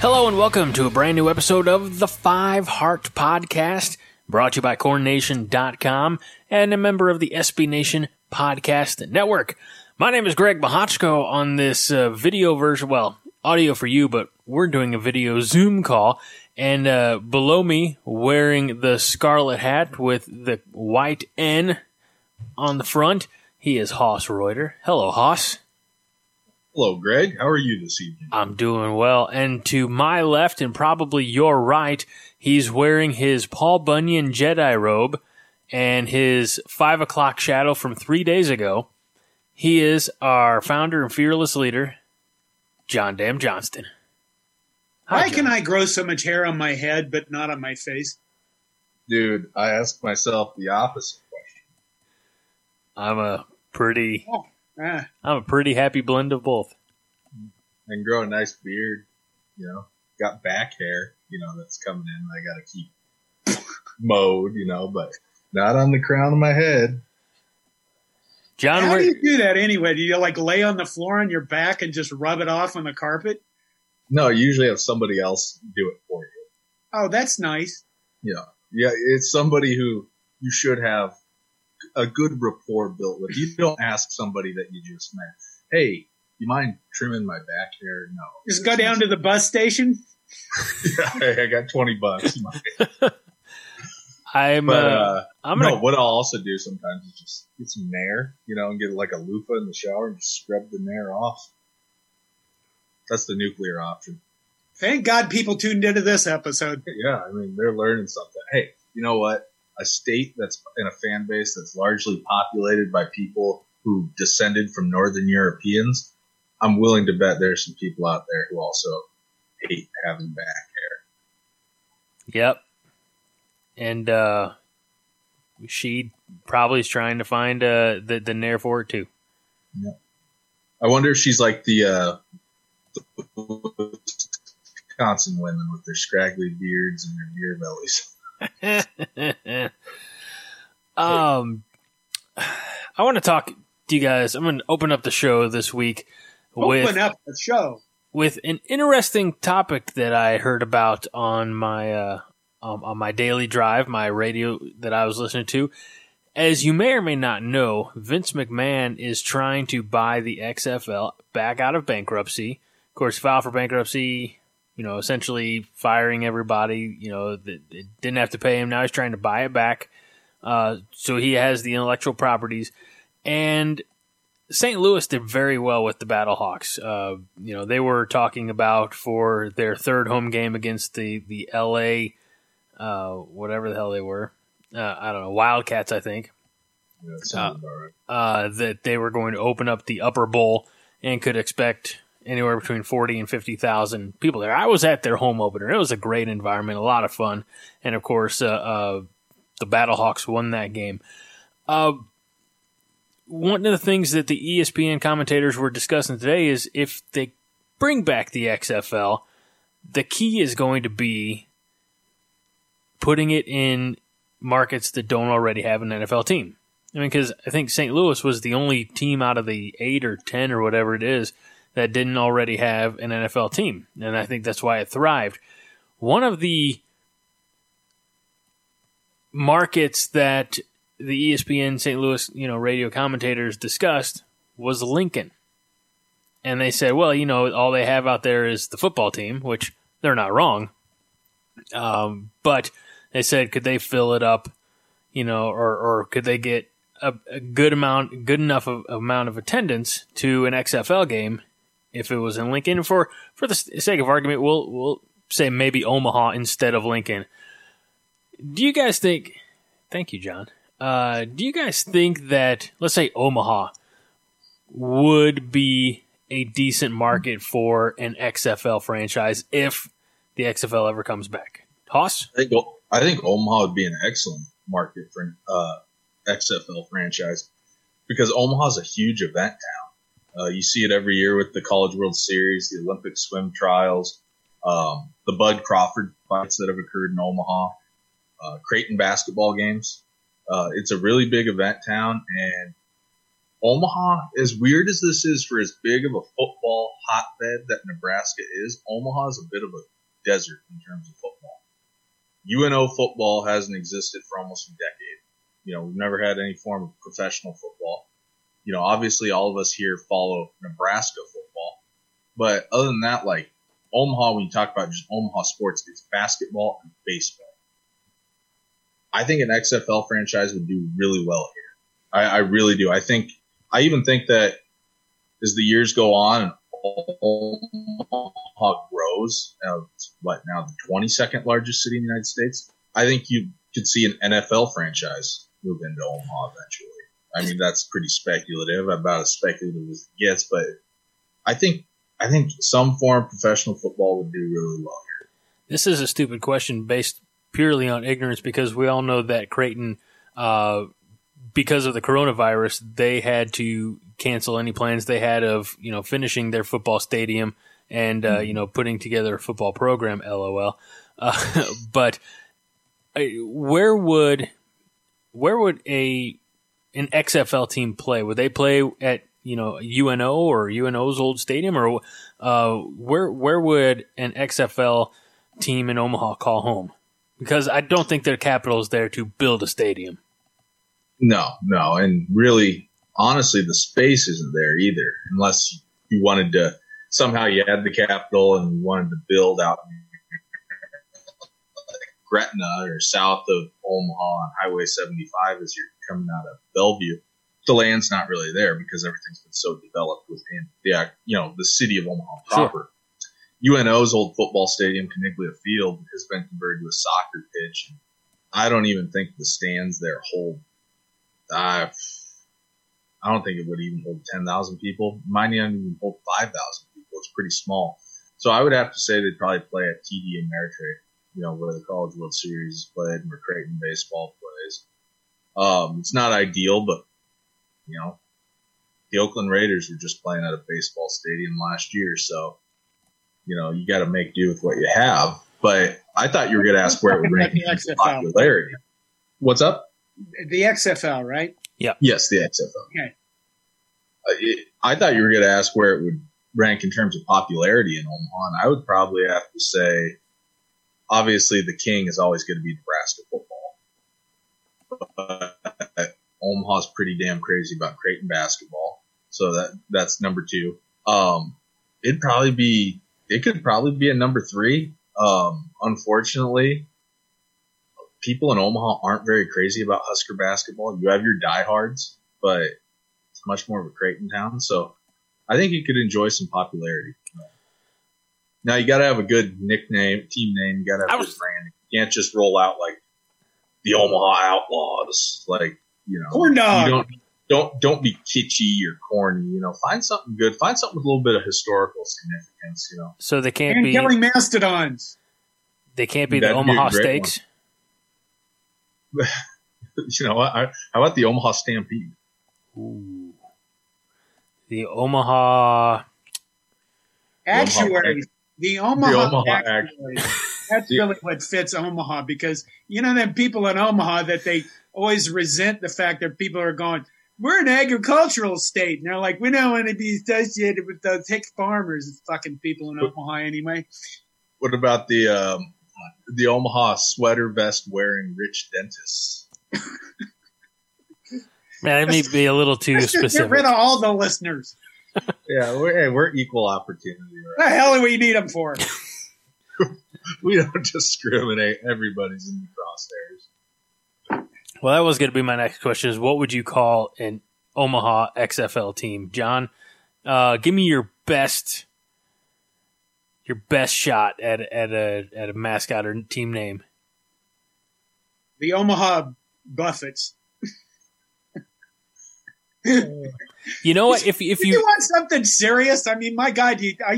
Hello and welcome to a brand new episode of the Five Heart Podcast, brought to you by CornNation.com and a member of the SB Nation Podcast Network. My name is Greg Bohachko on this video version, well, audio for you, but we're doing a video Zoom call. And below me, wearing the scarlet hat with the white N on the front, he is Hoss Reuter. Hello, Hoss. Hello, Greg. How are you this evening? I'm doing well. And to my left, and probably your right, he's wearing his Paul Bunyan Jedi robe and his 5 o'clock shadow from 3 days ago. He is our founder and fearless leader, John Damn Johnston. Hi, John. Why can I grow so much hair on my head but not on my face? Dude, I ask myself the opposite question. I'm a pretty happy blend of both. And grow a nice beard, you know. Got back hair, you know, that's coming in. I got to keep mowed, you know, but not on the crown of my head. John, how do you do that anyway? Do you like lay on the floor on your back and just rub it off on the carpet? No, you usually have somebody else do it for you. Oh, that's nice. Yeah. Yeah, it's somebody who you should have a good rapport built with. You don't ask somebody that you just met, hey, you mind trimming my back hair? No. Just go down to the bus station. Hey, I got $20. What I'll also do sometimes is just get some Nair, you know, and get like a loofah in the shower and just scrub the Nair off. That's the nuclear option. Thank God people tuned into this episode. Yeah, I mean, they're learning something. Hey, you know what? A state that's in a fan base that's largely populated by people who descended from Northern Europeans, I'm willing to bet there's some people out there who also hate having back hair. Yep. And she probably is trying to find the Nair for it too. Yep. I wonder if she's like the Wisconsin women with their scraggly beards and their beer bellies. I want to talk to you guys. I'm going to open up the show this week with an interesting topic that I heard about on my daily drive, my radio that I was listening to. As you may or may not know, Vince McMahon is trying to buy the XFL back out of bankruptcy. Of course, file for bankruptcy. You know, essentially firing everybody, you know, that didn't have to pay him. Now he's trying to buy it back. So he has the intellectual properties. And St. Louis did very well with the Battle Hawks. You know, they were talking about for their third home game against the L.A., whatever the hell they were. I don't know, Wildcats, I think. Yeah, that sounds about right. That they were going to open up the upper bowl and could expect anywhere between 40,000 and 50,000 people there. I was at their home opener. It was a great environment, a lot of fun. And, of course, the Battle Hawks won that game. One of the things that the ESPN commentators were discussing today is if they bring back the XFL, the key is going to be putting it in markets that don't already have an NFL team. I mean, because I think St. Louis was the only team out of the 8 or 10 or whatever it is that didn't already have an NFL team. And I think that's why it thrived. One of the markets that the ESPN St. Louis, you know, radio commentators discussed was Lincoln. And they said, well, you know, all they have out there is the football team, which they're not wrong. But they said, could they fill it up, you know, or could they get a good enough amount of attendance to an XFL game? If it was in Lincoln, for the sake of argument, we'll say maybe Omaha instead of Lincoln. Do you guys think? Thank you, John. Do you guys think that, let's say, Omaha would be a decent market for an XFL franchise if the XFL ever comes back. Hoss? I think Omaha would be an excellent market for XFL franchise because Omaha's a huge event town. You see it every year with the College World Series, the Olympic swim trials, the Bud Crawford fights that have occurred in Omaha, Creighton basketball games. It's a really big event town, and Omaha, as weird as this is for as big of a football hotbed that Nebraska is, Omaha is a bit of a desert in terms of football. UNO football hasn't existed for almost a decade. You know, we've never had any form of professional football. You know, obviously all of us here follow Nebraska football. But other than that, like Omaha, when you talk about just Omaha sports, it's basketball and baseball. I think an XFL franchise would do really well here. I really do. I even think that as the years go on and Omaha grows, now the 22nd largest city in the United States, I think you could see an NFL franchise move into Omaha eventually. I mean, that's pretty speculative, about as speculative as it gets, but I think some form of professional football would do really well here. This is a stupid question based purely on ignorance because we all know that Creighton, because of the coronavirus, they had to cancel any plans they had of, you know, finishing their football stadium and, you know, putting together a football program, LOL. But where would an XFL team play? Would they play at, you know, UNO or UNO's old stadium? Or where would an XFL team in Omaha call home? Because I don't think their capital is there to build a stadium. No. And really, honestly, the space isn't there either. Unless you wanted to, somehow you had the capital and you wanted to build out Gretna or south of Omaha on Highway 75 as you're coming out of Bellevue. The land's not really there because everything's been so developed within the city of Omaha proper. Sure. UNO's old football stadium, Coniglia Field, has been converted to a soccer pitch. I don't even think the stands there hold. I don't think it would even hold 10,000 people. Mine didn't even hold 5,000 people. It's pretty small. So I would have to say they'd probably play at TD Ameritrade, you know, where the College World Series is played and where Creighton baseball plays. It's not ideal, but, you know, the Oakland Raiders were just playing at a baseball stadium last year, so you know, you got to make do with what you have. But I thought you were going to ask where it would rank in popularity. What's up? The XFL, right? Yeah. Yes, the XFL. Okay. I thought you were going to ask where it would rank in terms of popularity in Omaha, and I would probably have to say, obviously, the king is always going to be Nebraska football. But Omaha's pretty damn crazy about Creighton basketball, so that's number two. It could probably be a number three. Unfortunately, people in Omaha aren't very crazy about Husker basketball. You have your diehards, but it's much more of a Creighton town. So I think you could enjoy some popularity. Now you got to have a good nickname, team name. You got to have a good brand. You can't just roll out like the Omaha Outlaws. Like, you know, corn dog. You don't be kitschy or corny, you know. Find something good. Find something with a little bit of historical significance, you know. So they can't be killing mastodons. They can't be the Omaha Steaks. You know what? How about the Omaha Stampede? Ooh. The Omaha Actuaries. The Omaha Actuaries. That's really what fits Omaha because you know them people in Omaha that they always resent the fact that people are going, we're an agricultural state. And they're like, we don't want to be associated with those hick farmers and fucking people in Omaha anyway. What about the Omaha sweater vest wearing rich dentists? Man, it may be a little too specific. Get rid of all the listeners. Yeah, we're equal opportunity. Right? The hell do we need them for? We don't discriminate. Everybody's in the crosshairs. Well, that was going to be my next question is what would you call an Omaha XFL team? John, give me your best shot at a mascot or team name. The Omaha Buffets. You know what? If you want something serious, I mean, my God, I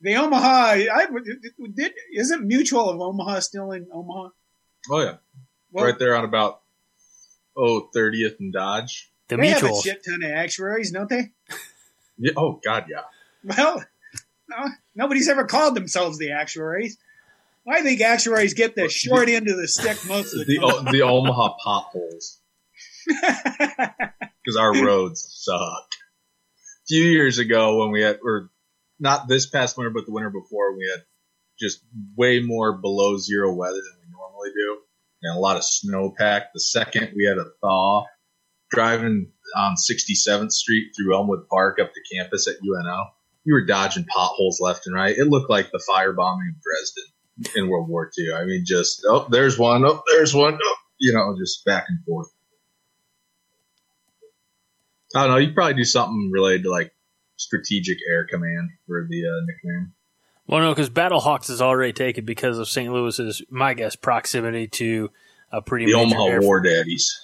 the Omaha, isn't Mutual of Omaha still in Omaha? Oh, yeah. Well, right there on about, 30th and Dodge. They have a shit ton of actuaries, don't they? Yeah, oh, God, yeah. Well, no, nobody's ever called themselves the actuaries. I think actuaries get the short end of the stick most of the time. The Omaha potholes. Because our roads suck. A few years ago when we had, or not this past winter, but the winter before, we had just way more below zero weather than we normally do. And a lot of snowpack. The second we had a thaw, driving on 67th Street through Elmwood Park up to campus at UNO, you were dodging potholes left and right. It looked like the firebombing of Dresden in World War II. I mean, just, oh, there's one, oh, there's one, oh, you know, just back and forth. I don't know. You probably do something related to like Strategic Air Command for the nickname. Well, no, because Battle Hawks is already taken because of St. Louis's, my guess, proximity to a pretty the major Omaha War Daddies.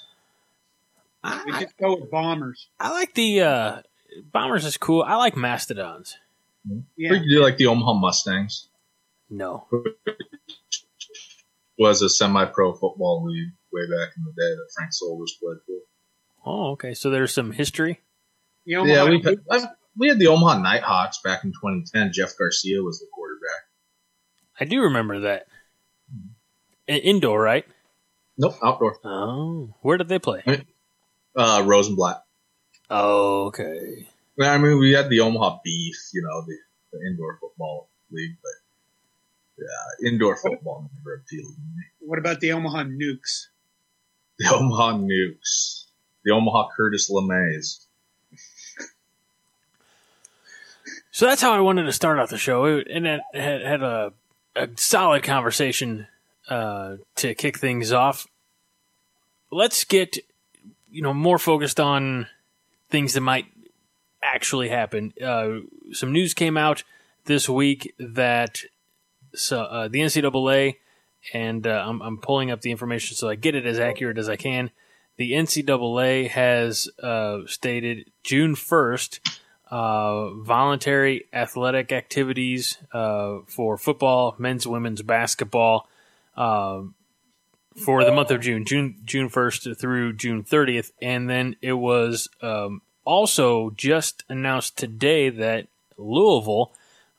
We could go with Bombers. I like the Bombers is cool. I like Mastodons. Yeah. Or you could do like the Omaha Mustangs. No. Was a semi-pro football league way back in the day that Frank Soldiers played for. Oh, okay. So there's some history. Yeah, we had the Omaha Nighthawks back in 2010. Jeff Garcia was the quarterback. I do remember that. Indoor, right? Nope, outdoor. Oh, where did they play? I mean, Rosenblatt. Oh, okay. I mean, we had the Omaha Beef, you know, the indoor football league, but yeah, indoor football never appealed to me. What about the Omaha Nukes? The Omaha Nukes. The Omaha Curtis LeMays. So that's how I wanted to start off the show. And it had a solid conversation to kick things off. Let's get, you know, more focused on things that might actually happen. Some news came out this week that the NCAA, and I'm pulling up the information so I get it as accurate as I can. The NCAA has stated June 1st, voluntary athletic activities for football, men's, women's basketball for the month of June 1st through June 30th. And then it was also just announced today that Louisville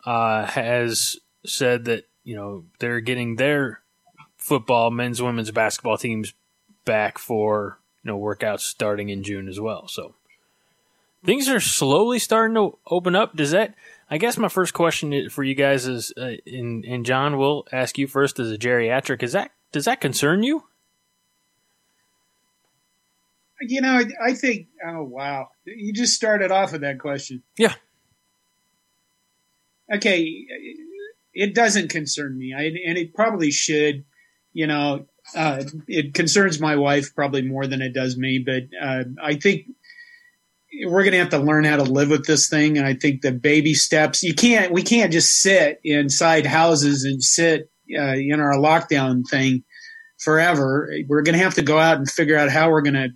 has said that, you know, they're getting their football, men's, women's basketball teams back for, you know, workouts starting in June as well. So things are slowly starting to open up. Does that? I guess my first question for you guys is, and John, we'll ask you first as a geriatric. Does that concern you? You know, I think. Oh wow, you just started off with that question. Yeah. Okay, it doesn't concern me, and it probably should. You know, it concerns my wife probably more than it does me, but I think we're going to have to learn how to live with this thing. And I think the baby steps, we can't just sit inside houses and sit in our lockdown thing forever. We're going to have to go out and figure out how we're going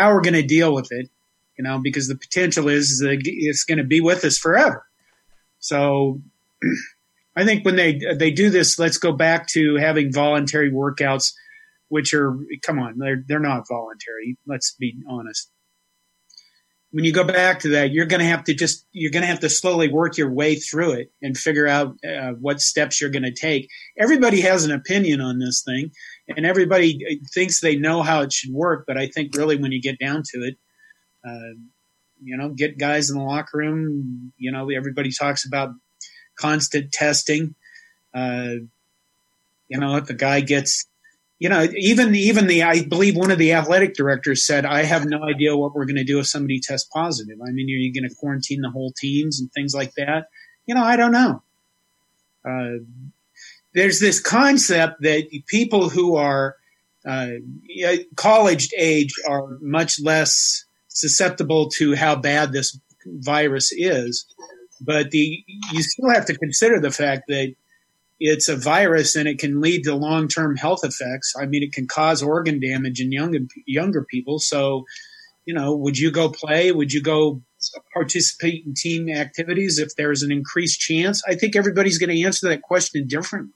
to deal with it, you know, because the potential is that it's going to be with us forever. So I think when they do this, let's go back to having voluntary workouts, which are, come on, they're not voluntary. Let's be honest. When you go back to that, you're going to have to slowly work your way through it and figure out what steps you're going to take. Everybody has an opinion on this thing, and everybody thinks they know how it should work. But I think really when you get down to it, you know, get guys in the locker room. You know, everybody talks about constant testing. You know, if a guy gets, you know, even I believe one of the athletic directors said, I have no idea what we're going to do if somebody tests positive. I mean, are you going to quarantine the whole teams and things like that? You know, I don't know. There's this concept that people who are college age are much less susceptible to how bad this virus is. But you still have to consider the fact that it's a virus and it can lead to long-term health effects. I mean, it can cause organ damage in younger people. So, you know, would you go play? Would you go participate in team activities if there's an increased chance? I think everybody's going to answer that question differently.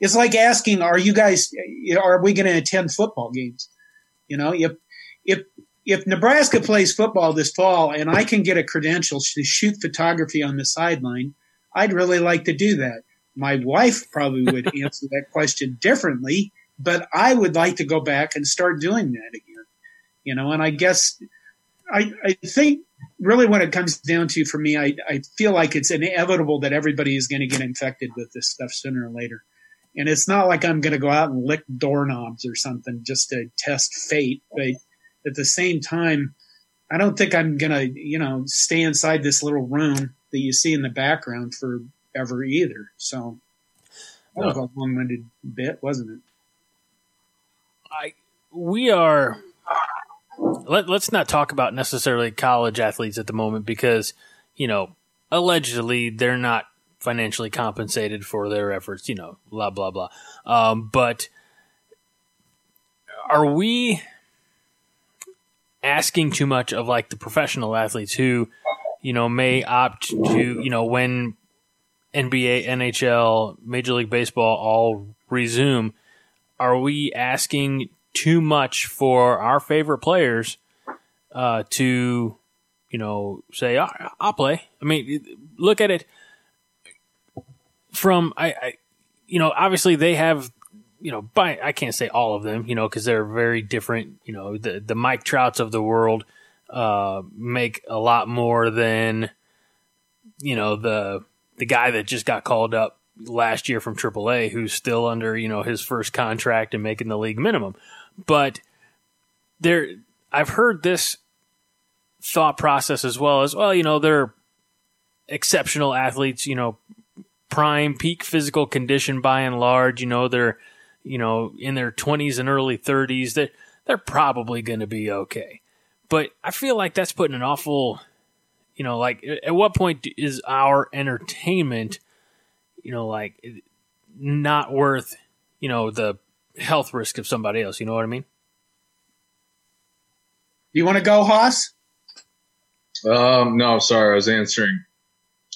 It's like asking, are we going to attend football games? You know, if Nebraska plays football this fall and I can get a credential to shoot photography on the sideline, I'd really like to do that. My wife probably would answer that question differently, but I would like to go back and start doing that again. You know, and I guess I think really what it comes down to for me, I feel like it's inevitable that everybody is going to get infected with this stuff sooner or later. And it's not like I'm going to go out and lick doorknobs or something just to test fate. But at the same time, I don't think I'm going to, you know, stay inside this little room that you see in the background forever either. So that was a long-winded bit, wasn't it? Let's not talk about necessarily college athletes at the moment because, you know, allegedly they're not financially compensated for their efforts, you know, blah, blah, blah. But are we asking too much of like the professional athletes who, you know, may opt to, you know, when NBA, NHL, Major League Baseball all resume, are we asking too much for our favorite players to, you know, say, I'll play? I mean, look at it. You know, obviously they have, you know, I can't say all of them, you know, because they're very different. You know, the Mike Trouts of the world make a lot more than, you know, the guy that just got called up last year from AAA who's still under, you know, his first contract and making the league minimum. But there, I've heard this thought process as well as, well, you know, they're exceptional athletes, you know, prime peak physical condition by and large, you know, they're, you know, in their 20s and early 30s, they're probably going to be okay. But I feel like that's putting an awful, you know, like at what point is our entertainment, you know, like not worth, you know, the health risk of somebody else? You know what I mean? You want to go, Hoss? No, sorry. I was answering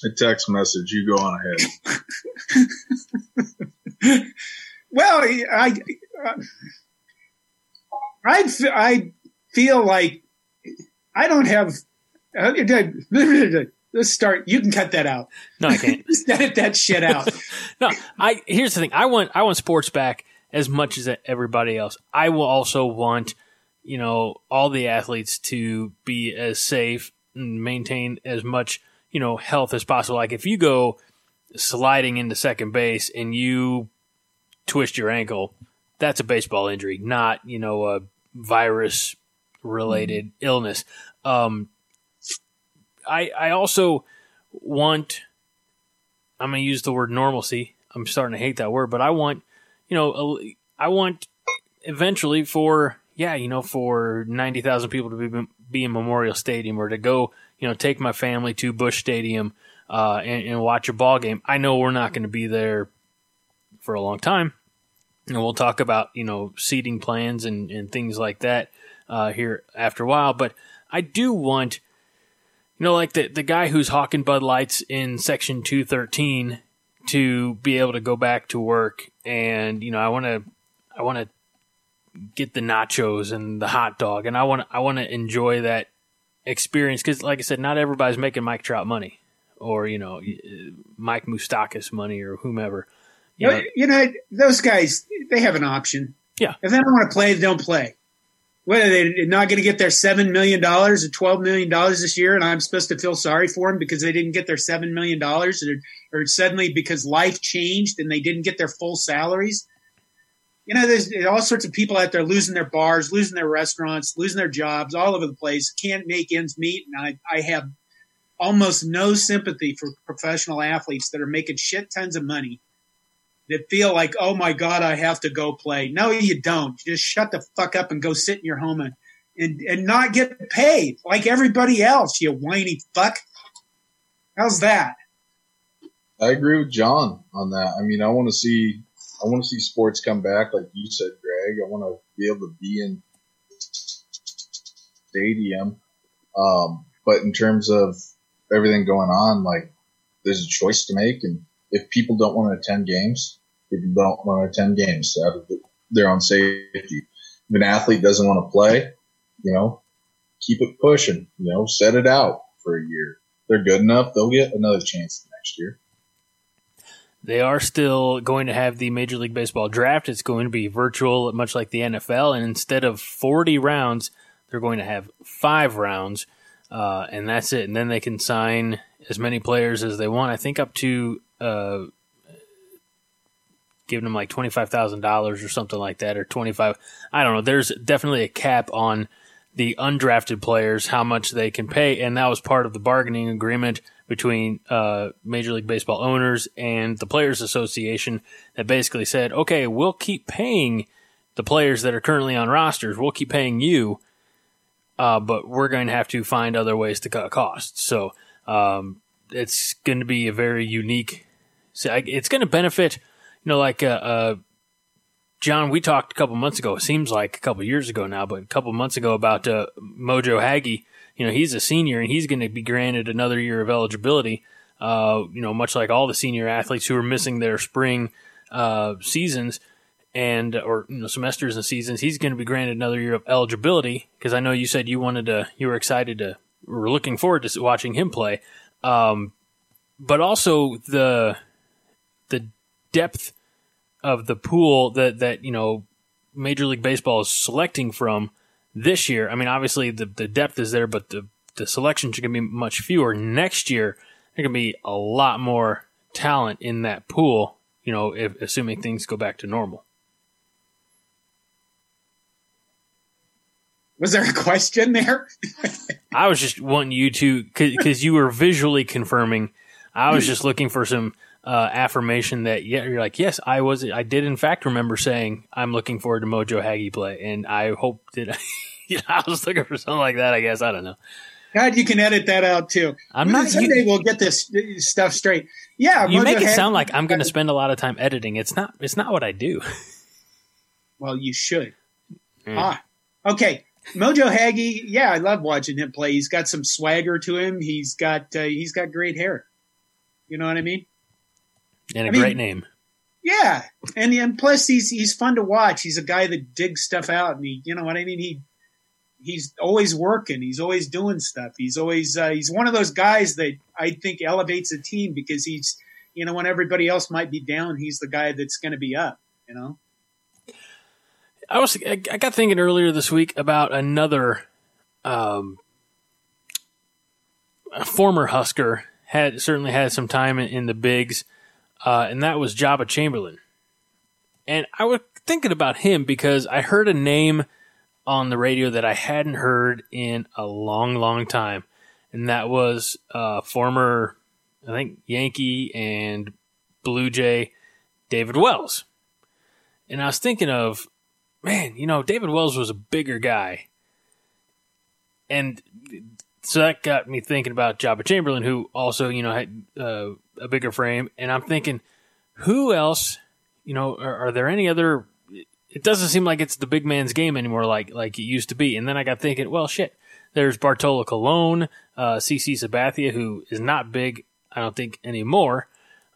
a text message. You go on ahead. Well, I feel like I don't have. Let's start. You can cut that out. No, I can't. Just edit that shit out. No, here's the thing. I want sports back as much as everybody else. I will also want, you know, all the athletes to be as safe and maintain as much, you know, health as possible. Like if you go sliding into second base and you twist your ankle, that's a baseball injury, not, you know, a virus related illness. I also want, I'm going to use the word normalcy. I'm starting to hate that word, but I want, you know, I want eventually for 90,000 people to be in Memorial Stadium or to go, you know, take my family to Busch Stadium and watch a ball game. I know we're not going to be there for a long time, and we'll talk about, you know, seating plans and things like that here after a while. But I do want, you know, like the guy who's hawking Bud Lights in Section 213 to be able to go back to work, and, you know, I want to get the nachos and the hot dog, and I want to enjoy that experience, because like I said, not everybody's making Mike Trout money or, you know, Mike Moustakas money or whomever. You know, those guys, they have an option. Yeah. If they don't want to play, they don't play. What are they not going to get their $7 million or $12 million this year? And I'm supposed to feel sorry for them because they didn't get their $7 million or suddenly because life changed and they didn't get their full salaries. You know, there's all sorts of people out there losing their bars, losing their restaurants, losing their jobs all over the place, can't make ends meet. And I have almost no sympathy for professional athletes that are making shit tons of money that feel like, oh, my God, I have to go play. No, you don't. You just shut the fuck up and go sit in your home and not get paid like everybody else, you whiny fuck. How's that? I agree with John on that. I mean, I want to see sports come back, like you said, Greg. I want to be able to be in stadium. But in terms of everything going on, like, there's a choice to make. And if people don't want to attend games, people don't want to attend games out of their own safety. If an athlete doesn't want to play, you know, keep it pushing, you know, set it out for a year. They're good enough. They'll get another chance next year. They are still going to have the Major League Baseball draft. It's going to be virtual, much like the NFL. And instead of 40 rounds, they're going to have 5 rounds. And that's it. And then they can sign as many players as they want. I think up to giving them like $25,000 or something like that, or 25. I don't know. There's definitely a cap on the undrafted players, how much they can pay. And that was part of the bargaining agreement between Major League Baseball owners and the Players Association that basically said, okay, we'll keep paying the players that are currently on rosters. We'll keep paying you, but we're going to have to find other ways to cut costs. So it's going to be a very unique – it's going to benefit, you know, like John, we talked a couple months ago. It seems like a couple years ago now, but a couple months ago about Mojo Hagge. You know, he's a senior, and he's going to be granted another year of eligibility, you know, much like all the senior athletes who are missing their spring seasons and or, you know, semesters and seasons. He's going to be granted another year of eligibility because I know you said you wanted to – you were excited to – were looking forward to watching him play. But also the depth of the pool that you know, Major League Baseball is selecting from this year. I mean, obviously the depth is there, but the selections are going to be much fewer. Next year, there's going to be a lot more talent in that pool, you know, if, assuming things go back to normal. Was there a question there? I was just wanting you to, because you were visually confirming. I was just looking for some affirmation that, yeah, you're like, yes, I did in fact remember saying I'm looking forward to Mojo Hagge play, and I hope that I was looking for something like that. I guess I don't know. God, you can edit that out too. I'm not. Someday we'll get this stuff straight. Yeah, you Mojo make it sound like I'm going to spend a lot of time editing. It's not. It's not what I do. Well, you should. Okay. Mojo Hagge, yeah, I love watching him play. He's got some swagger to him. He's got great hair. You know what I mean? And great name. Yeah, and plus he's fun to watch. He's a guy that digs stuff out, and he, you know what I mean. He's always working. He's always doing stuff. He's always he's one of those guys that I think elevates a team because he's, you know, when everybody else might be down, he's the guy that's going to be up. You know. I got thinking earlier this week about another former Husker had some time in the bigs, and that was Joba Chamberlain. And I was thinking about him because I heard a name on the radio that I hadn't heard in a long, long time, and that was former, I think, Yankee and Blue Jay David Wells. And I was thinking of, man, you know, David Wells was a bigger guy. And so that got me thinking about Joba Chamberlain, who also, you know, had a bigger frame. And I'm thinking, who else, you know, are there any other – it doesn't seem like it's the big man's game anymore like it used to be. And then I got thinking, well, shit, there's Bartolo Colon, CC Sabathia, who is not big, I don't think, anymore.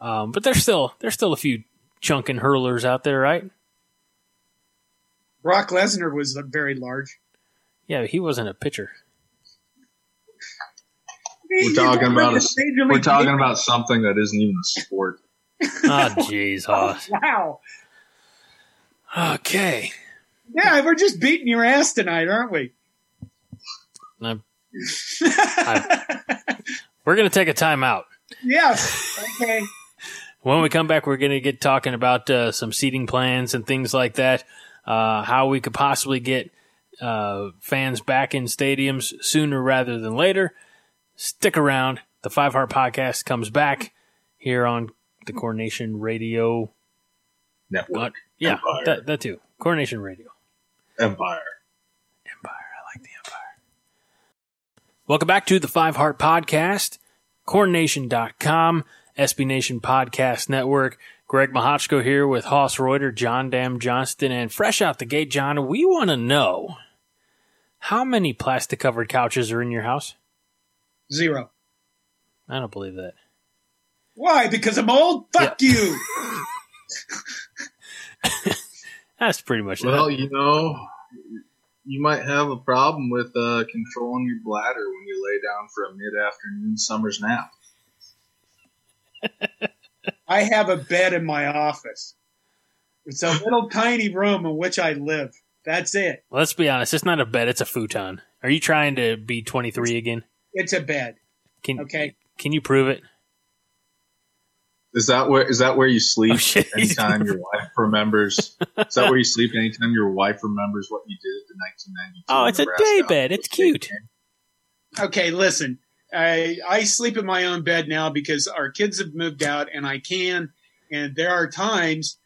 But there's still a few chunking hurlers out there, right? Brock Lesnar was very large. Yeah, but he wasn't a pitcher. We're talking about something that isn't even a sport. Oh, jeez, Hoss. Oh, wow. Okay. Yeah, we're just beating your ass tonight, aren't we? We're going to take a timeout. Yes. Okay. When we come back, we're going to get talking about some seating plans and things like that. How we could possibly get fans back in stadiums sooner rather than later. Stick around. The Five Heart Podcast comes back here on the CornNation Radio Network. Yeah, that too. CornNation Radio. Empire. I like the Empire. Welcome back to the Five Heart Podcast. CornNation.com, SB Nation Podcast Network. Greg Bohachko here with Hoss Reuter, John Damn Johnston, and fresh out the gate, John, we want to know how many plastic-covered couches are in your house? Zero. I don't believe that. Why? Because I'm old? Fuck you. That's pretty much it. Well, that. You know, you might have a problem with controlling your bladder when you lay down for a mid-afternoon summer's nap. I have a bed in my office. It's a little tiny room in which I live. That's it. Let's be honest. It's not a bed. It's a futon. Are you trying to be 23 again? It's a bed. Can you prove it? Is that where you sleep anytime your wife remembers? Is that where you sleep anytime your wife remembers what you did in 1992? Oh, it's a day bed. It's cute. Okay, listen. I sleep in my own bed now because our kids have moved out, and I can. And there are times,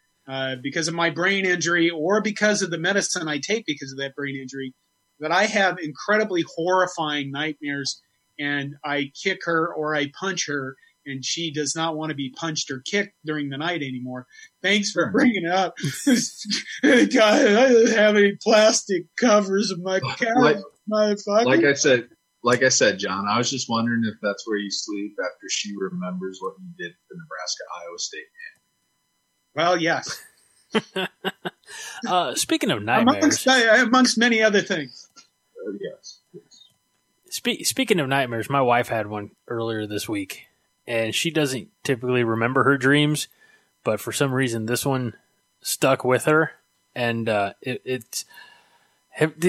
because of my brain injury or because of the medicine I take because of that brain injury, that I have incredibly horrifying nightmares, and I kick her or I punch her, and she does not want to be punched or kicked during the night anymore. Thanks for bringing it up. God, I don't have any plastic covers of my couch, motherfucker. Like I said, John, I was just wondering if that's where you sleep after she remembers what you did at the Nebraska-Iowa State game. Well, yes. Speaking of nightmares. Amongst many other things. Yes. Speaking of nightmares, my wife had one earlier this week. And she doesn't typically remember her dreams, but for some reason this one stuck with her. And did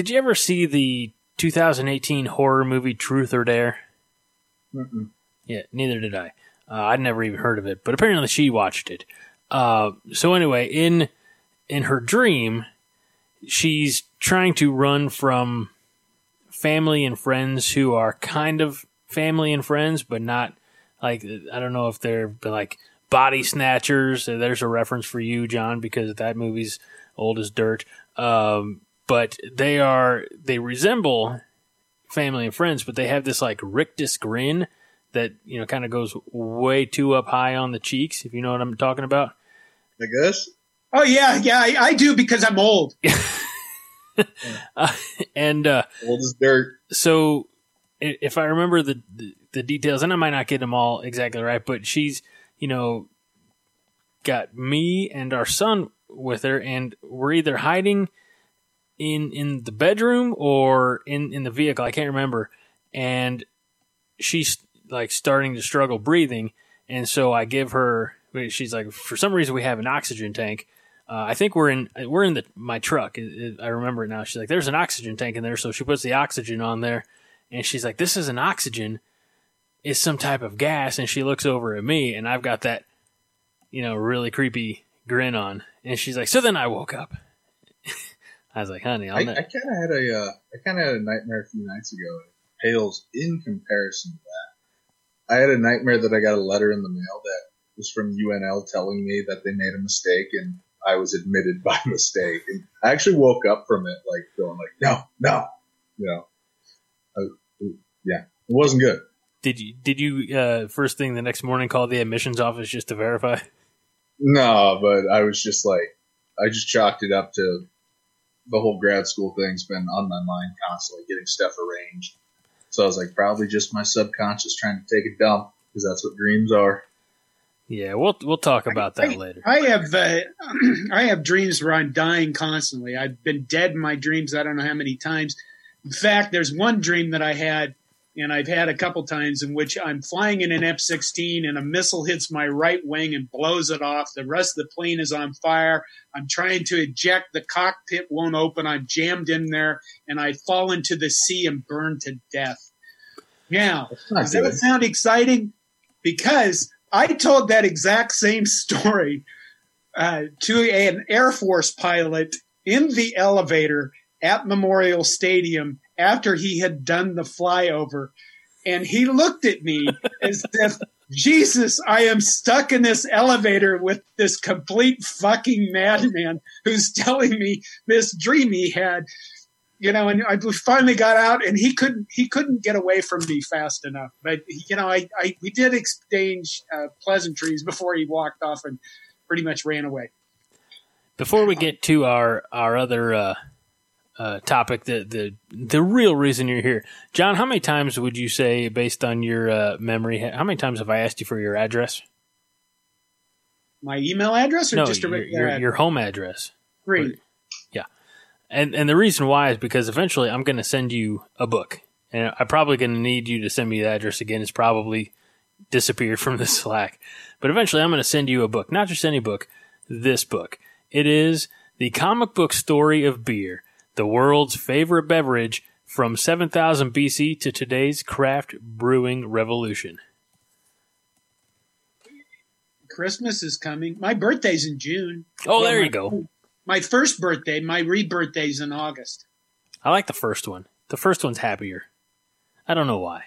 you ever see the 2018 horror movie Truth or Dare? Mm-mm. Yeah, neither did I. I'd never even heard of it, but apparently she watched it. So anyway, in her dream, she's trying to run from family and friends who are kind of family and friends, but not. Like, I don't know if they're like body snatchers. There's a reference for you, John, because that movie's old as dirt. But they resemble family and friends, but they have this like rictus grin that, you know, kind of goes way too up high on the cheeks, if you know what I'm talking about. I guess. Oh, yeah, I do because I'm old. Old as dirt. So if I remember the details, and I might not get them all exactly right, but she's, you know, got me and our son with her, and we're either hiding in the bedroom or in the vehicle. I can't remember. And she's like starting to struggle breathing. And so I give her, she's like, for some reason we have an oxygen tank. I think we're in my truck. I remember it now. She's like, there's an oxygen tank in there. So she puts the oxygen on there, and she's like, this is an oxygen. It's some type of gas, and she looks over at me, and I've got that, you know, really creepy grin on. And she's like, so then I woke up. I was like, honey, I kind of had a nightmare a few nights ago. It pales in comparison to that. I had a nightmare that I got a letter in the mail that was from UNO telling me that they made a mistake, and I was admitted by mistake. And I actually woke up from it, like, going like, no, you know. Yeah, it wasn't good. Did you first thing the next morning call the admissions office just to verify? No, but I was just like, I just chalked it up to the whole grad school thing's been on my mind constantly, getting stuff arranged. So I was like, probably just my subconscious trying to take a dump, because that's what dreams are. Yeah, we'll talk about that later. I have dreams where I'm dying constantly. I've been dead in my dreams. I don't know how many times. In fact, there's one dream that I had, and I've had a couple times, in which I'm flying in an F-16 and a missile hits my right wing and blows it off. The rest of the plane is on fire. I'm trying to eject. The cockpit won't open. I'm jammed in there, and I fall into the sea and burn to death. Now, does that sound exciting? Because I told that exact same story to an Air Force pilot in the elevator at Memorial Stadium after he had done the flyover, and he looked at me as if, Jesus, I am stuck in this elevator with this complete fucking madman who's telling me this dream he had, you know. And I finally got out, and he couldn't get away from me fast enough. But, you know, we did exchange pleasantries before he walked off and pretty much ran away. Before we get to our other topic, the real reason you're here. John, how many times would you say, based on your memory, how many times have I asked you for your address? My email address, or no, just your home address? 3. Yeah. And the reason why is because eventually I'm going to send you a book. And I'm probably going to need you to send me the address again. It's probably disappeared from the Slack. But eventually I'm going to send you a book. Not just any book, this book. It is The Comic Book Story of Beer, the world's favorite beverage from 7,000 BC to today's craft brewing revolution. Christmas is coming. My birthday's in June. Oh, there you go. My first birthday, my re-birthday's in August. I like the first one. The first one's happier. I don't know why.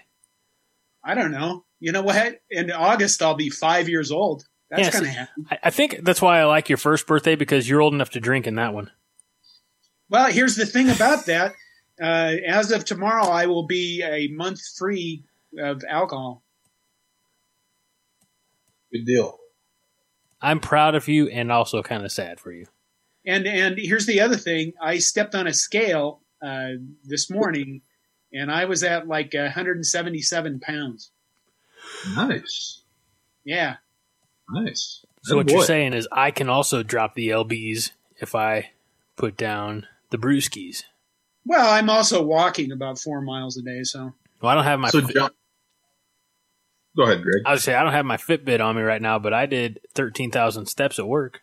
I don't know. You know what? In August, I'll be 5 years old. That's going to happen. I think that's why I like your first birthday, because you're old enough to drink in that one. Well, here's the thing about that. As of tomorrow, I will be a month free of alcohol. Good deal. I'm proud of you and also kind of sad for you. And here's the other thing. I stepped on a scale this morning, and I was at like 177 pounds. Nice. Yeah. Nice. So what you're saying is I can also drop the LBs if I put down the brewskis. Well, I'm also walking about 4 miles a day, so. Well, I don't have my. So go ahead, Greg. I would say I don't have my Fitbit on me right now, but I did 13,000 steps at work.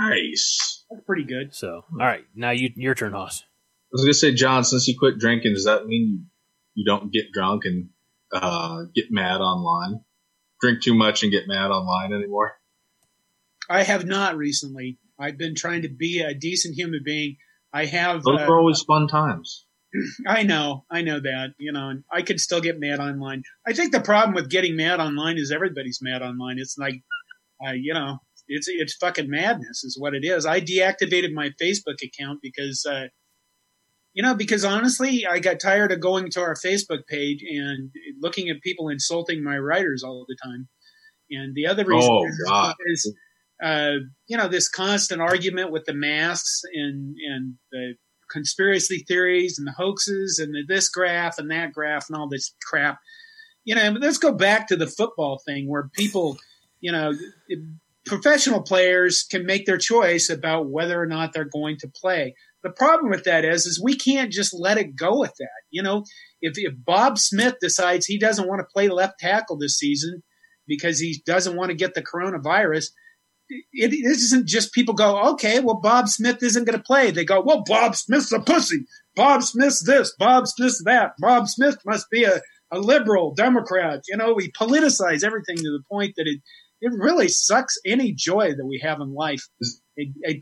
Nice. That's pretty good. So, all right, now your turn, Hoss. I was going to say, John, since you quit drinking, does that mean you don't get drunk and get mad online? Drink too much and get mad online anymore? I have not recently. I've been trying to be a decent human being. I have. Those were always fun times. I know that, you know, and I could still get mad online. I think the problem with getting mad online is everybody's mad online. It's like, you know, it's fucking madness is what it is. I deactivated my Facebook account because honestly, I got tired of going to our Facebook page and looking at people insulting my writers all the time. And the other reason is this constant argument with the masks and the conspiracy theories and the hoaxes and this graph and that graph and all this crap. You know, let's go back to the football thing where people, you know, professional players can make their choice about whether or not they're going to play. The problem with that is we can't just let it go with that. You know, if Bob Smith decides he doesn't want to play left tackle this season because he doesn't want to get the coronavirus, it isn't just people go, okay, well, Bob Smith isn't going to play. They go, well, Bob Smith's a pussy. Bob Smith's this. Bob Smith's that. Bob Smith must be a liberal Democrat. You know, we politicize everything to the point that it really sucks any joy that we have in life. Is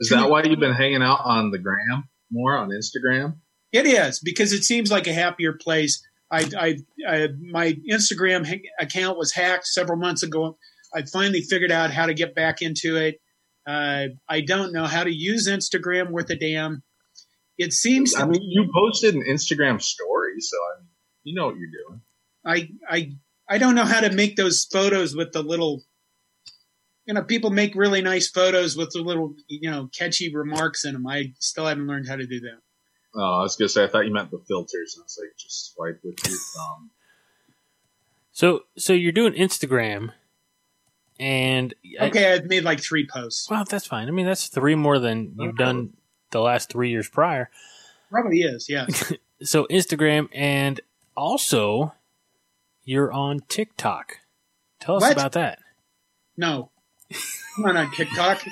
that why you've been hanging out on the gram more, on Instagram? It is, because it seems like a happier place. I my Instagram account was hacked several months ago. I finally figured out how to get back into it. I don't know how to use Instagram worth a damn. It seems. I mean, you posted an Instagram story, so I mean, you know what you're doing. I don't know how to make those photos with the little. You know, people make really nice photos with the little, you know, catchy remarks in them. I still haven't learned how to do that. Oh, I was going to say, I thought you meant the filters. I was like, just swipe with your thumb. So you're doing Instagram. And I've made like 3 posts. Well, that's fine. I mean, that's 3 more than you've done the last 3 years prior. Probably is, yeah. So Instagram, and also you're on TikTok. Tell us about that. No. I'm not on TikTok.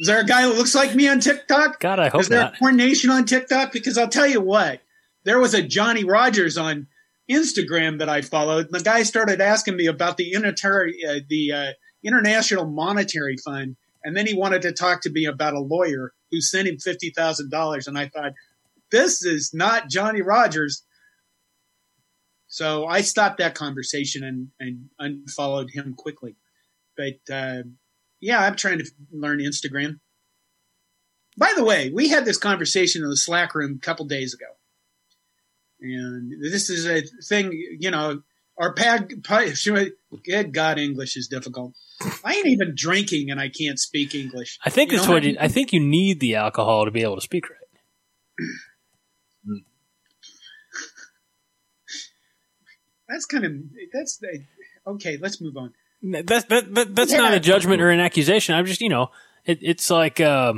Is there a guy that looks like me on TikTok? God, I hope not. Is there a CornNation on TikTok? Because I'll tell you what, there was a Johnny Rogers on Instagram that I followed, and the guy started asking me about the International Monetary Fund, and then he wanted to talk to me about a lawyer who sent him $50,000, and I thought, this is not Johnny Rogers. So I stopped that conversation and unfollowed him quickly. But, I'm trying to learn Instagram. By the way, we had this conversation in the Slack room a couple days ago. And this is a thing, you know, good God, English is difficult. I ain't even drinking and I can't speak English. I think you need the alcohol to be able to speak right. Okay, let's move on. That's not a judgment or an accusation. I'm just, it's like. All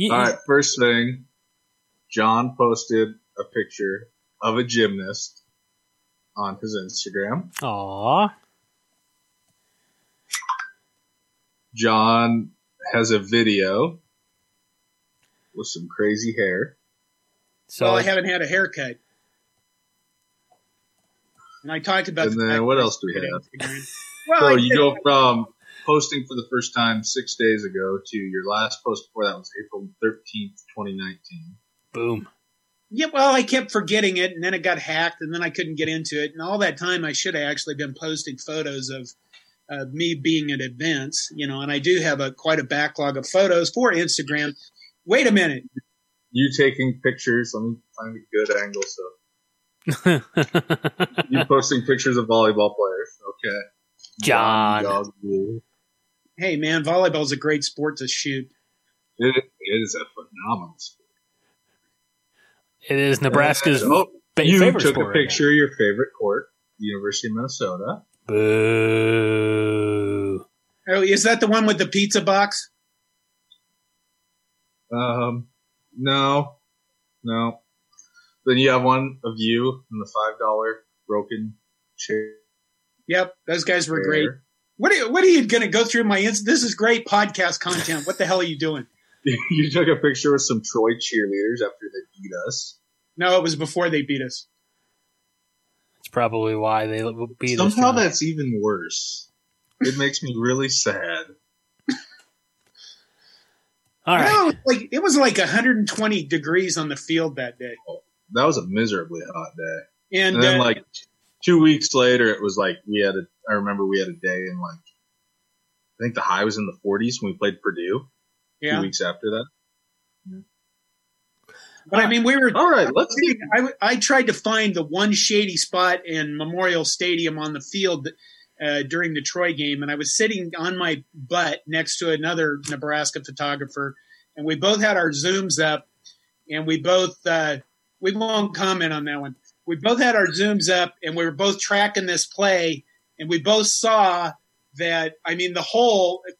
right, first thing, John posted a picture of a gymnast on his Instagram. Aww. John has a video with some crazy hair. So I haven't had a haircut. And I talked about and then what else do we have? Well, so you go from posting for the first time 6 days ago to your last post before that was April 13th, 2019. Boom. Yeah, well, I kept forgetting it, and then it got hacked, and then I couldn't get into it. And all that time, I should have actually been posting photos of me being at events, and I do have quite a backlog of photos for Instagram. Wait a minute. You taking pictures. Let me find a good angle so. You posting pictures of volleyball players. Okay. John. Hey, man, volleyball is a great sport to shoot. It is a phenomenal sport. It is Nebraska's favorite sport. You took a picture of your favorite court, the University of Minnesota. Boo. Oh, is that the one with the pizza box? No. Then you have one of you in the $5 broken chair. Yep, those guys were great. What are you going to go through my Insta? This is great podcast content. What the hell are you doing? You took a picture with some Troy cheerleaders after they beat us. No, it was before they beat us. That's probably why they beat us. Somehow that's even worse. It makes me really sad. All right. No, it was like 120 degrees on the field that day. That was a miserably hot day. And then 2 weeks later, it was like I remember we had a day in I think the high was in the 40s when we played Purdue. Yeah. 2 weeks after that. Yeah. But we were. All right. Let's see. I tried to find the one shady spot in Memorial Stadium on the field during the Troy game. And I was sitting on my butt next to another Nebraska photographer. And we both had our Zooms up and we both, we won't comment on that one. We both had our Zooms up, and we were both tracking this play, and we both saw that,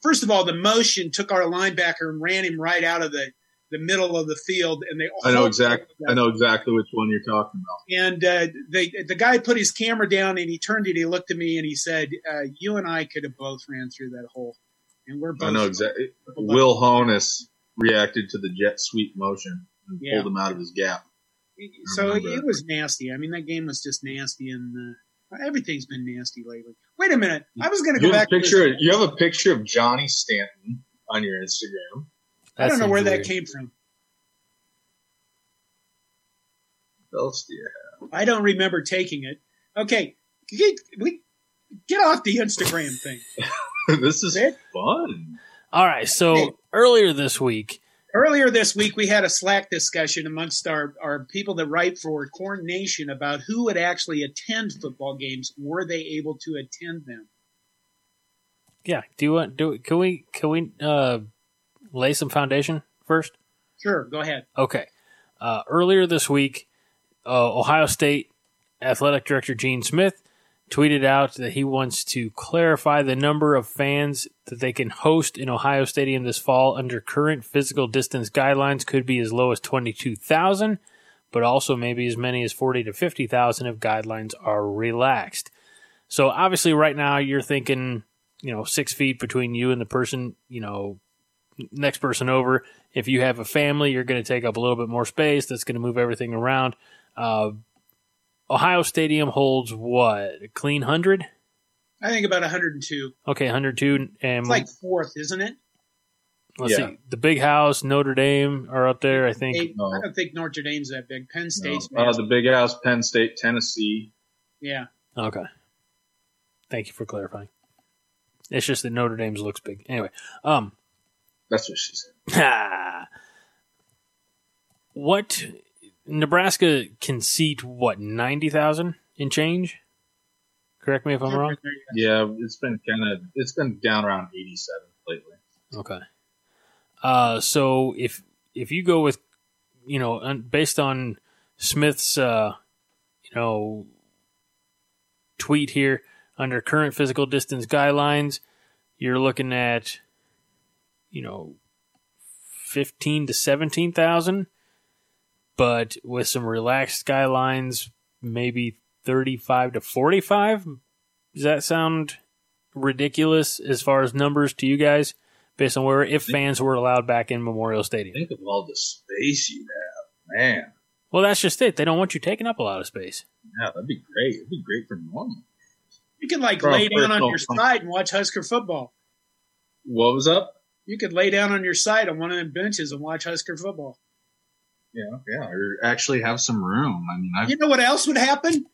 first of all, the motion took our linebacker and ran him right out of the middle of the field. And I know exactly which one you're talking about. And the guy put his camera down, and he turned it, he looked at me, and he said, you and I could have both ran through that hole. And we're both. I know exactly. Will Honus reacted to the jet sweep motion and pulled him out of his gap. So it was nasty. That game was just nasty, and everything's been nasty lately. Wait a minute. I was going to go back to this. You have a picture of Johnny Stanton on your Instagram. I don't know where that came from. What else do you have? I don't remember taking it. Okay. We get off the Instagram thing. This is fun. All right. So Earlier this week, we had a Slack discussion amongst our people that write for Corn Nation about who would actually attend football games. Were they able to attend them? Yeah. Can we lay some foundation first? Sure. Go ahead. Okay. Earlier this week, Ohio State Athletic Director Gene Smith tweeted out that he wants to clarify the number of fans that they can host in Ohio Stadium this fall under current physical distance guidelines. Could be as low as 22,000, but also maybe as many as 40 to 50,000 if guidelines are relaxed. So obviously right now you're thinking, 6 feet between you and the person, next person over. If you have a family, you're going to take up a little bit more space. That's going to move everything around. Ohio Stadium holds what? A clean 100? I think about 102. Okay, 102. And it's like fourth, isn't it? Let's see. The Big House, Notre Dame are up there, I think. I don't think Notre Dame's that big. Penn State's big. The Big House, Penn State, Tennessee. Yeah. Okay. Thank you for clarifying. It's just that Notre Dame's looks big. Anyway. That's what she said. What... Nebraska can seat, 90,000 and change? Correct me if I'm wrong. Yeah, it's been down around 87 lately. Okay. So if you go with, you know, based on Smith's, you know, tweet here, under current physical distance guidelines, you're looking at, you know, 15 to 17,000, but with some relaxed guidelines, maybe 35 to 45. Does that sound ridiculous as far as numbers to you guys, based on where, if fans were allowed back in Memorial Stadium? Think of all the space you have, man. Well, that's just it. They don't want you taking up a lot of space. Yeah, that'd be great. It'd be great for normal. You could, like, lay down on your side and watch Husker football. What was up? You could lay down on your side on one of them benches and watch Husker football. Yeah, or actually have some room. I mean, you know what else would happen?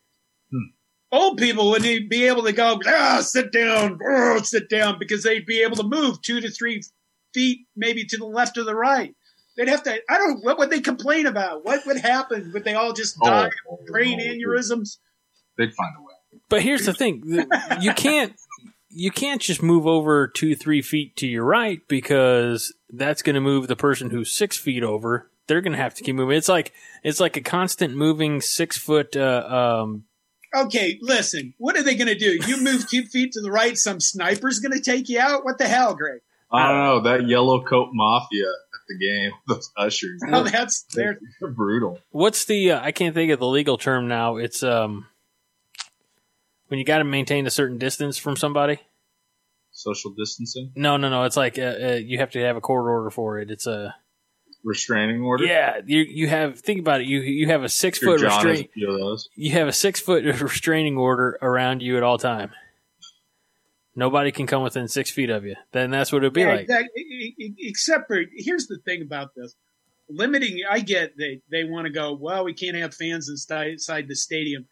Old people wouldn't be able to go, sit down, because they'd be able to move 2 to 3 feet maybe to the left or the right. They'd have to, I don't know, what would they complain about? What would happen? Would they all just die of brain aneurysms? They'd find a way. But here's the thing. You can't just move over 2-3 feet to your right, because that's going to move the person who's 6 feet over. They're going to have to keep moving. It's like a constant moving 6 foot Okay, listen. What are they going to do? You move 2 feet to the right, some sniper's going to take you out? What the hell, Greg? I don't know. That yellow coat mafia at the game, those ushers. Oh, they're brutal. What's the I can't think of the legal term now. It's when you got to maintain a certain distance from somebody. Social distancing? No. It's like you have to have a court order for it. It's a restraining order. Yeah, you have. Think about it. You have a 6 foot restraint. You have a 6 foot restraining order around you at all time. Nobody can come within 6 feet of you. Then that's what it'd be like. Except for, here's the thing about this limiting. I get they want to go, well, we can't have fans inside the stadium.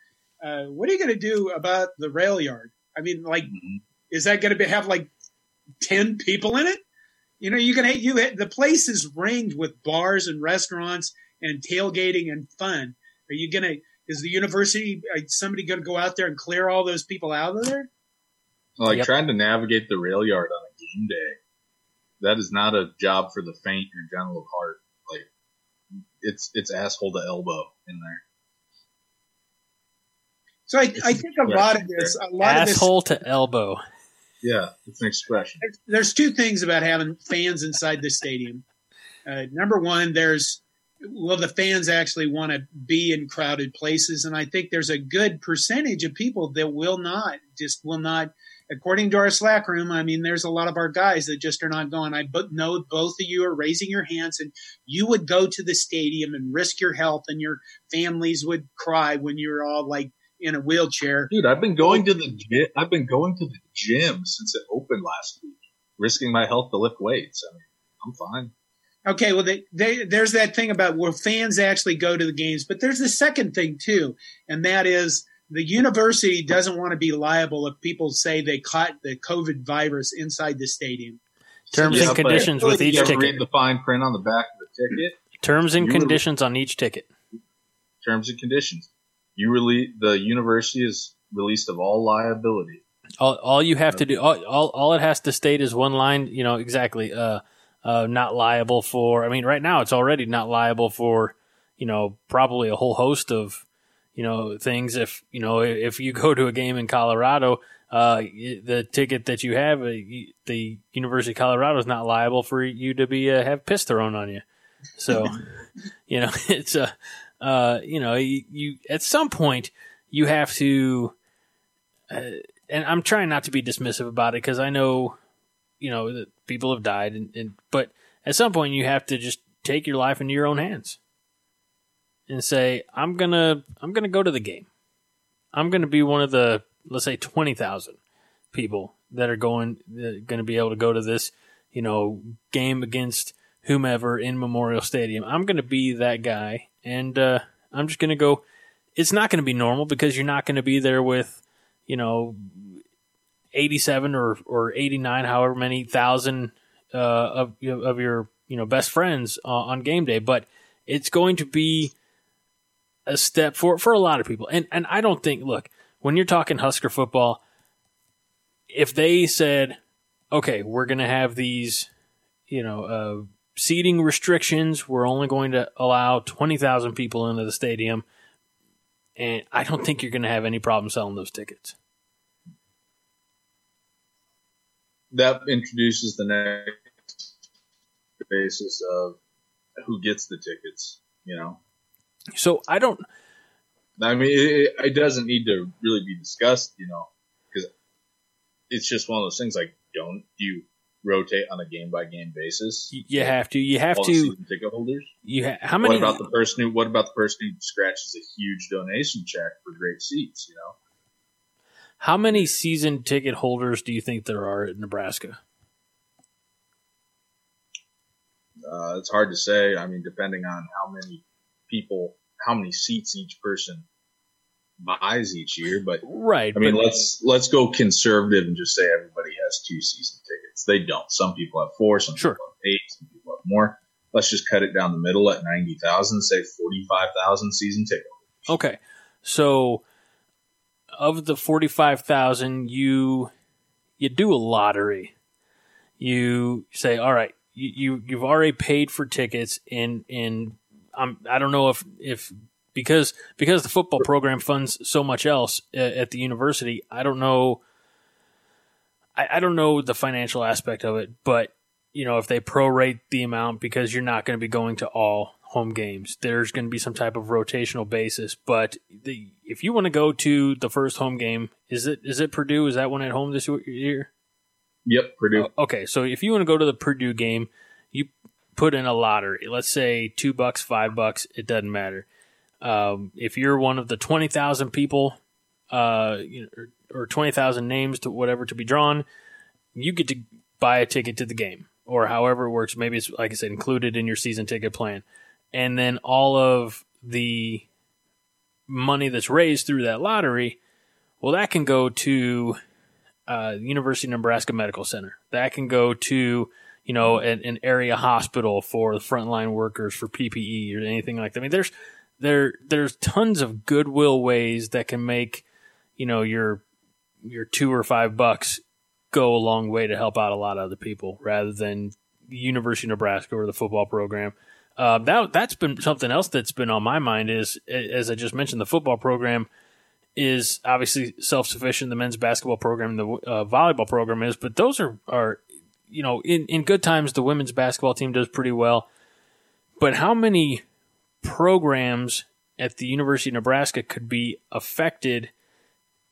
What are you going to do about the rail yard? I mean, like, is that going to have like 10 people in it? You know, the place is ringed with bars and restaurants and tailgating and fun. Is the university, somebody going to go out there and clear all those people out of there? Like, yep. Trying to navigate the rail yard on a game day, that is not a job for the faint or gentle of heart. Like, it's asshole to elbow in there. So I think a lot of this, asshole to elbow. Yeah, it's an expression. There's two things about having fans inside the stadium. Number one, will the fans actually want to be in crowded places? And I think there's a good percentage of people that will not. According to our Slack room, I mean, there's a lot of our guys that just are not going. I know both of you are raising your hands, and you would go to the stadium and risk your health, and your families would cry when you're all like in a wheelchair. Dude, I've been going to the gym. I've been going to the gym since it opened last week, risking my health to lift weights. I mean, I'm fine. Okay, well, there's that thing about will fans actually go to the games, but there's the second thing too, and that is the university doesn't want to be liable if people say they caught the COVID virus inside the stadium. Terms and conditions with each ticket. Read the fine print on the back of the ticket. Terms and conditions on each ticket. Terms and conditions. The university is released of all liability. All you have to do, all it has to state is one line, you know, exactly. Not liable for, I mean, right now it's already not liable for, you know, probably a whole host of, you know, things. If, you know, if you go to a game in Colorado, the ticket that you have, the University of Colorado is not liable for you to be, have piss thrown on you. So, you know, it's a, you know, you at some point you have to, and I'm trying not to be dismissive about it, because I know, you know, that people have died, but at some point you have to just take your life into your own hands and say, I'm gonna go to the game. I'm gonna be one of the, let's say, 20,000 people that are gonna be able to go to this, you know, game against whomever in Memorial Stadium. I'm gonna be that guy. And I'm just going to go. It's not going to be normal, because you're not going to be there with, you know, 87 or 89, however many thousand of your, you know, best friends on game day. But it's going to be a step for a lot of people. And I don't think, look, when you're talking Husker football, if they said, okay, we're going to have these, you know, seating restrictions. We're only going to allow 20,000 people into the stadium. And I don't think you're going to have any problem selling those tickets. That introduces the next basis of who gets the tickets, you know? So I don't – I mean, it doesn't need to really be discussed, you know, because it's just one of those things like you rotate on a game-by-game basis? You have to. You have all to. The season ticket holders? How many? What about the person who scratches a huge donation check for great seats, you know? How many season ticket holders do you think there are at Nebraska? It's hard to say. I mean, depending on how many people, how many seats each person buys each year. But right. I mean, let's go conservative and just say everybody has two season tickets. They don't. Some people have four. Some people have eight. Some people have more. Let's just cut it down the middle at 90,000. Say 45,000 season ticket holders. Okay, so. Of the 45,000, you do a lottery. You say, all right, you've already paid for tickets, and I don't know if because the football program funds so much else at the university, I don't know. I don't know the financial aspect of it, but you know if they prorate the amount because you're not going to be going to all home games. There's going to be some type of rotational basis, but if you want to go to the first home game, is it Purdue? Is that one at home this year? Yep, Purdue. Okay, so if you want to go to the Purdue game, you put in a lottery. Let's say $2, $5, it doesn't matter. If you're one of the 20,000 people, or 20,000 names to whatever to be drawn, you get to buy a ticket to the game or however it works. Maybe it's like I said, included in your season ticket plan. And then all of the money that's raised through that lottery, well, that can go to University of Nebraska Medical Center. That can go to, you know, an area hospital for the frontline workers for PPE or anything like that. I mean, there's tons of goodwill ways that can make, you know, your $2 or $5 go a long way to help out a lot of other people rather than University of Nebraska or the football program. That's been something else that's been on my mind is, as I just mentioned, the football program is obviously self-sufficient. The men's basketball program, the volleyball program is, but those are you know, in good times, the women's basketball team does pretty well. But how many programs at the University of Nebraska could be affected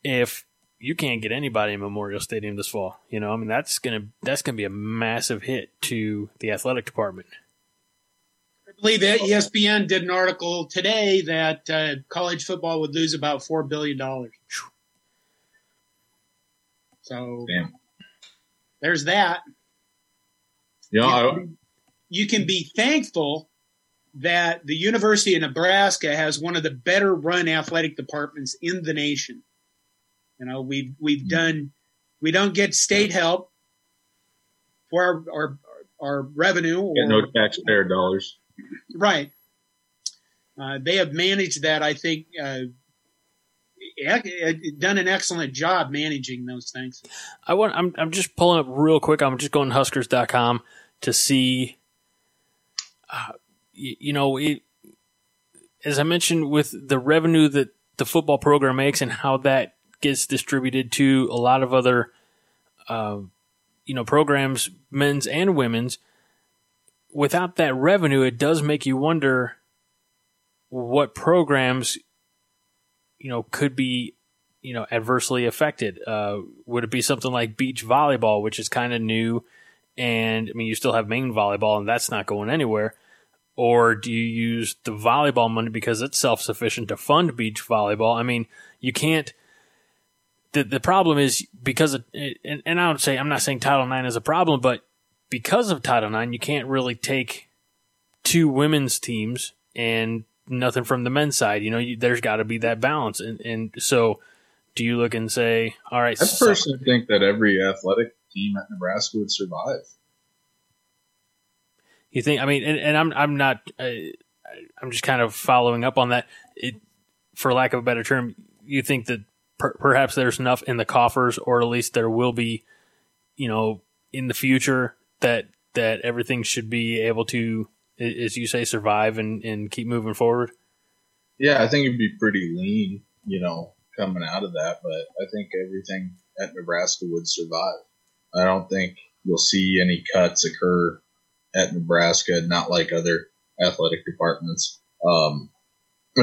if you can't get anybody in Memorial Stadium this fall? You know, I mean, that's gonna be a massive hit to the athletic department. I believe ESPN did an article today that college football would lose about $4 billion. So damn. There's that. You can be thankful that the University of Nebraska has one of the better run athletic departments in the nation. You know, we don't get state help for our revenue. Or no taxpayer dollars. Right. They have managed that, I think, done an excellent job managing those things. I'm just pulling up real quick. I'm just going to Huskers.com to see, as I mentioned, with the revenue that the football program makes and how that gets distributed to a lot of other, programs, men's and women's. Without that revenue, it does make you wonder what programs, could be, adversely affected. Would it be something like beach volleyball, which is kind of new? And I mean, you still have main volleyball and that's not going anywhere. Or do you use the volleyball money because it's self-sufficient to fund beach volleyball? I mean, you can't. The problem is because of, and I would say, I'm not saying Title IX is a problem, but because of Title IX, you can't really take two women's teams and nothing from the men's side. There's got to be that balance. And so do you look and say, all right. I personally think that every athletic team at Nebraska would survive. You think, I mean, and I'm not, I'm just kind of following up on that. It, for lack of a better term, you think that perhaps there's enough in the coffers, or at least there will be, in the future, that that everything should be able to, as you say, survive and keep moving forward? Yeah, I think it'd be pretty lean, coming out of that, but I think everything at Nebraska would survive. I don't think you'll see any cuts occur at Nebraska, not like other athletic departments. And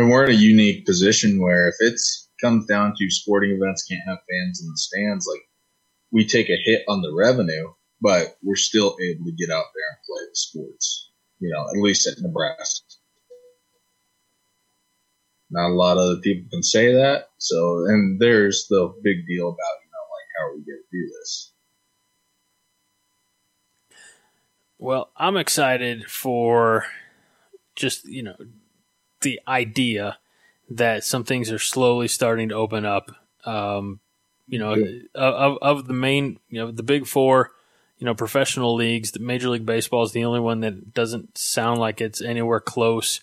we're in a unique position where if it comes down to sporting events can't have fans in the stands, like we take a hit on the revenue, but we're still able to get out there and play the sports, at least at Nebraska. Not a lot of other people can say that. So, and there's the big deal about, how are we going to do this? Well, I'm excited for just, the idea that some things are slowly starting to open up. Of the main, the big four, professional leagues, the Major League Baseball is the only one that doesn't sound like it's anywhere close.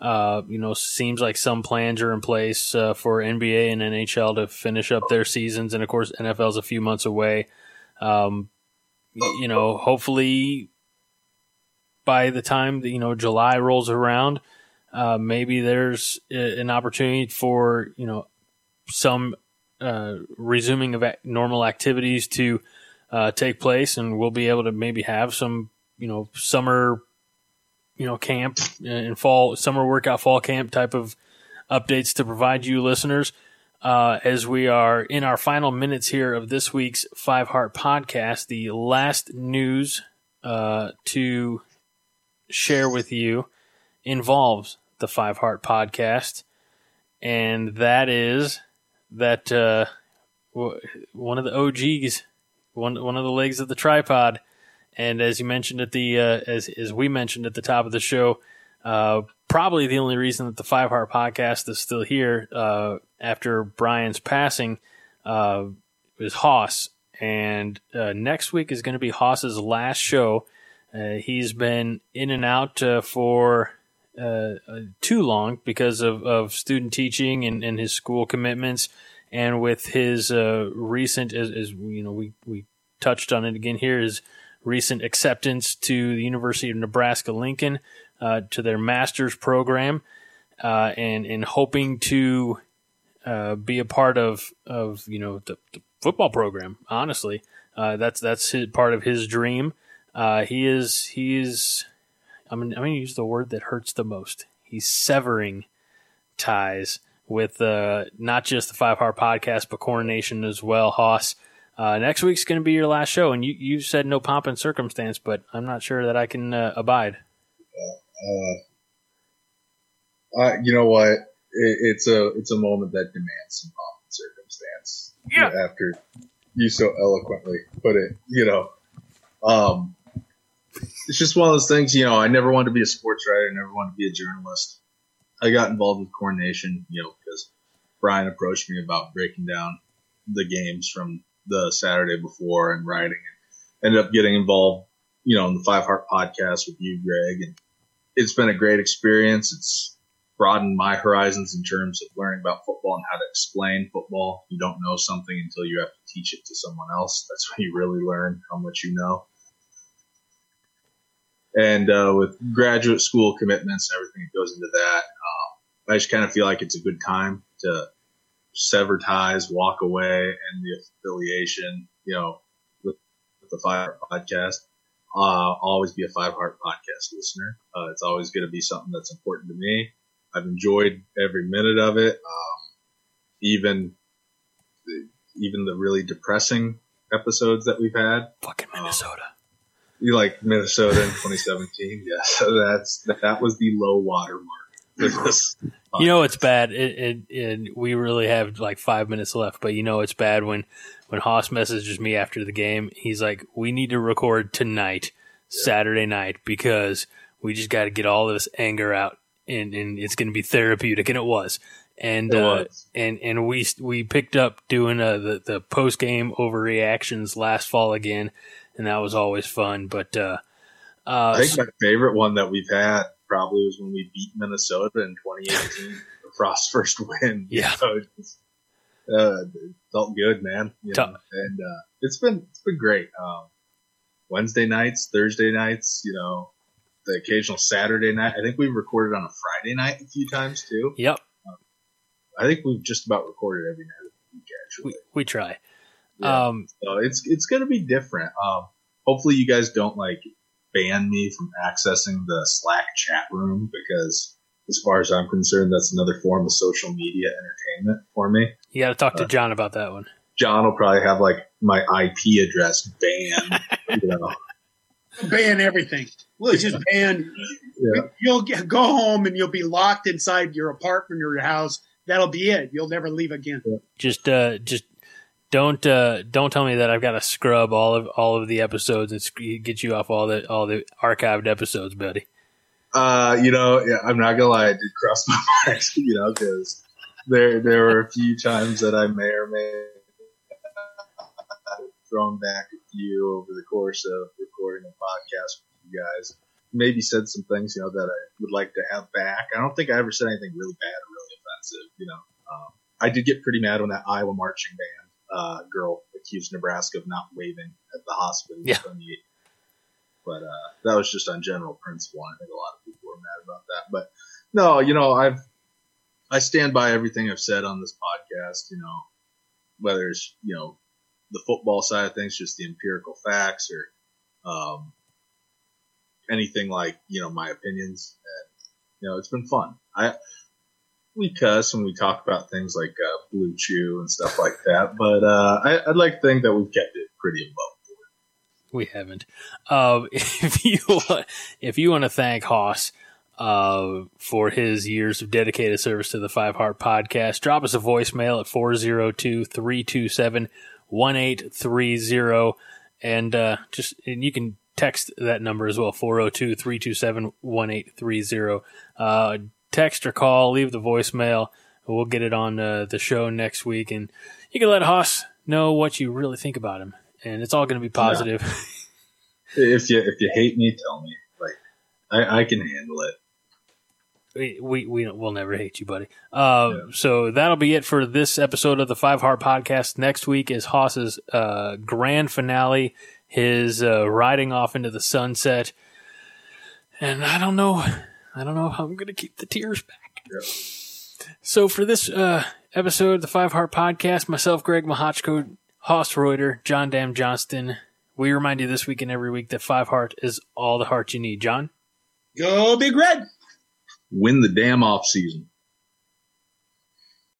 Seems like some plans are in place for NBA and NHL to finish up their seasons. And, of course, NFL's a few months away. Hopefully by the time, July rolls around, maybe there's an opportunity for, some resuming of normal activities to take place. And we'll be able to maybe have some, summer camp and fall, summer workout, fall camp type of updates to provide you listeners as we are in our final minutes here of this week's Five Heart Podcast. The last news to share with you involves the Five Heart Podcast, and that is that one of the OGs, one of the legs of the tripod. And as you mentioned at the as we mentioned at the top of the show, probably the only reason that the Five Heart Podcast is still here after Brian's passing is Hoss. And next week is going to be Hoss's last show. He's been in and out for too long because of student teaching and his school commitments, and with his recent, as we touched on it again here, is recent acceptance to the University of Nebraska-Lincoln to their master's program, and hoping to be a part of the football program. Honestly, that's part of his dream. He is. I'm going to use the word that hurts the most. He's severing ties with not just the Five Heart Podcast, but Corn Nation as well. Hoss. Next week's going to be your last show, and you said no pomp and circumstance, but I'm not sure that I can abide. You know what? It's a moment that demands some pomp and circumstance. Yeah. After you so eloquently put it, it's just one of those things. I never wanted to be a sports writer. I never wanted to be a journalist. I got involved with Corn Nation, because Brian approached me about breaking down the games from the Saturday before and writing, and ended up getting involved, in the Five Heart Podcast with you, Greg. And it's been a great experience. It's broadened my horizons in terms of learning about football and how to explain football. You don't know something until you have to teach it to someone else. That's when you really learn how much you know. And with graduate school commitments and everything that goes into that, I just kind of feel like it's a good time to sever ties, walk away, and the affiliation, with the Five Heart Podcast. Always be a Five Heart Podcast listener. It's always going to be something that's important to me. I've enjoyed every minute of it. Even the really depressing episodes that we've had. Fucking Minnesota. You like Minnesota in 2017? Yeah, so that was the low watermark. It's bad. It we really have like 5 minutes left, but it's bad when Hoss messages me after the game. He's like, "We need to record tonight, Saturday night, because we just got to get all of this anger out, and it's going to be therapeutic." And it was, and we picked up doing the post game overreactions last fall again, and that was always fun. But I think my favorite one that we've had probably was when we beat Minnesota in 2018, Frost's first win. Yeah, so it felt good, man. And it's been great. Wednesday nights, Thursday nights, you know, the occasional Saturday night. I think we've recorded on a Friday night a few times too. Yep. I think we've just about recorded every night of the week, actually. We try. Yeah. So it's going to be different. Hopefully you guys don't like ban me from accessing the Slack chat room, because as far as I'm concerned, that's another form of social media entertainment for me. You got to talk to John about that one. John will probably have like my IP address banned. You know. Ban everything. Let's just ban. Yeah. You'll go home and you'll be locked inside your apartment or your house. That'll be it. You'll never leave again. Yeah. Just don't tell me that I've got to scrub all of the episodes and get you off all the archived episodes, buddy. I'm not gonna lie, I did cross my mind, you know, because there were a few times that I may or may have thrown back a few over the course of recording a podcast with you guys. Maybe said some things, you know, that I would like to have back. I don't think I ever said anything really bad or really offensive, you know. I did get pretty mad when that Iowa marching band girl accused Nebraska of not waving at the hospital. Yeah. But that was just on general principle. I think a lot of people were mad about that. But no, you know, I stand by everything I've said on this podcast, you know, whether it's, you know, the football side of things, just the empirical facts, or anything like, you know, my opinions. And, you know, it's been fun. We cuss when we talk about things like Blue Chew and stuff like that, but I'd like to think that we've kept it pretty above board. We haven't. If you want to thank Hoss for his years of dedicated service to the Five Heart Podcast, drop us a voicemail at 402-327-1830, and you can text that number as well, 402-327-1830. Text or call, leave the voicemail. We'll get it on the show next week, and you can let Hoss know what you really think about him, and it's all going to be positive. Yeah. If you hate me, tell me. Like I can handle it. We'll never hate you, buddy. So that'll be it for this episode of the Five Heart Podcast. Next week is Hoss's grand finale, his riding off into the sunset, and I don't know how I'm going to keep the tears back. Yeah. So for this episode of the Five Heart Podcast, myself, Greg Bohachko, Hoss Reuter, John Damn Johnston, we remind you this week and every week that Five Heart is all the heart you need. John? Go Big Red! Win the damn off season.